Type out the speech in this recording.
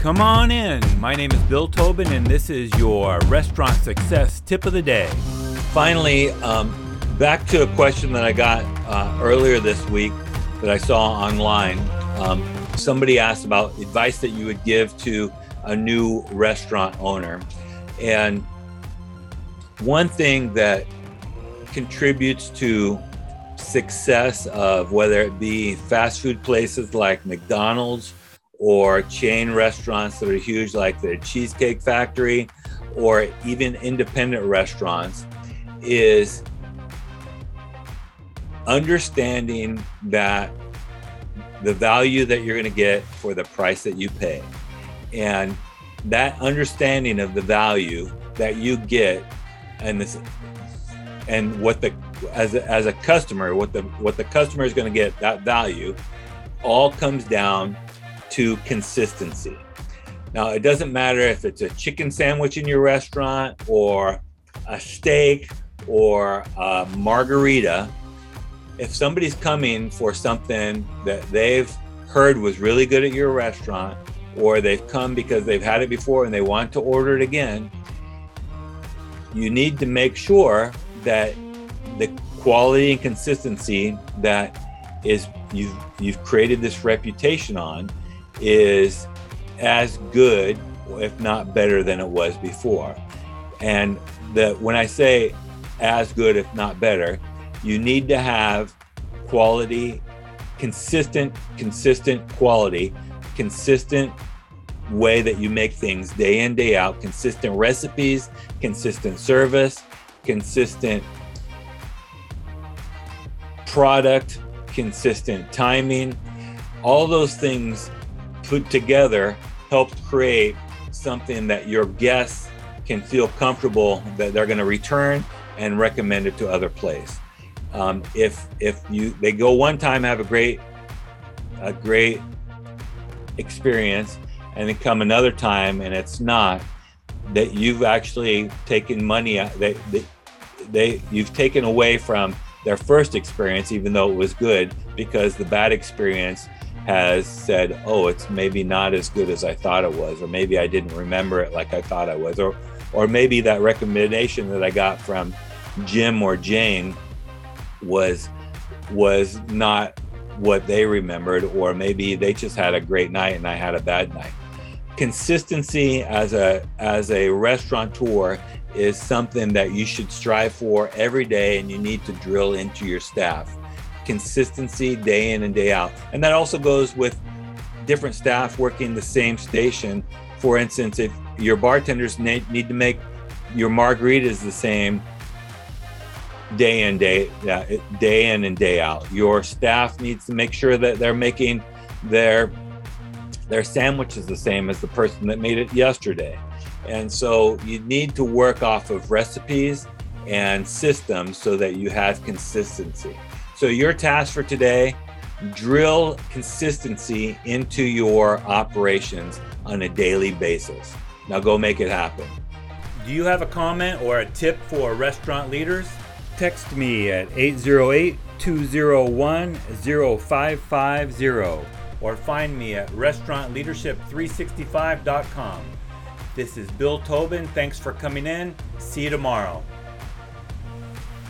Come on in. My name is Bill Tobin, and this is your restaurant success tip of the day. Finally, back to a question that I got earlier this week that I saw online. Somebody asked about advice that you would give to a new restaurant owner. And one thing that contributes to success of whether it be fast food places like McDonald's or chain restaurants that are huge like the Cheesecake Factory or even independent restaurants is understanding that the value that you're going to get for the price that you pay. And that understanding of the value that you get and what the as a customer, what the customer is going to get, that value all comes down to consistency. Now, it doesn't matter if it's a chicken sandwich in your restaurant or a steak or a margarita. If somebody's coming for something that they've heard was really good at your restaurant, or they've come because they've had it before and they want to order it again, you need to make sure that the quality and consistency that is you've created this reputation on is as good, if not better, than it was before. And that when I say as good, if not better, you need to have quality, consistent quality, consistent way that you make things day in, day out, consistent recipes, consistent service, consistent product, consistent timing. All those things put together help create something that your guests can feel comfortable that they're going to return and recommend it to other places. If they go one time, have a great experience, and then come another time and it's not, that you've actually taken money you've taken away from their first experience, even though it was good, because the bad experience has said, oh, it's maybe not as good as I thought it was, or maybe I didn't remember it like I thought I was, or maybe that recommendation that I got from Jim or Jane was not what they remembered, or maybe they just had a great night and I had a bad night. Consistency as a restaurateur is something that you should strive for every day, and you need to drill into your staff. Consistency day in and day out. And that also goes with different staff working the same station. For instance, if your bartenders need to make your margaritas the same day in and day out. Your staff needs to make sure that they're making their sandwiches the same as the person that made it yesterday. And so you need to work off of recipes and systems so that you have consistency. So your task for today, drill consistency into your operations on a daily basis. Now go make it happen. Do you have a comment or a tip for restaurant leaders? Text me at 808-201-0550 or find me at restaurantleadership365.com. This is Bill Tobin. Thanks for coming in. See you tomorrow.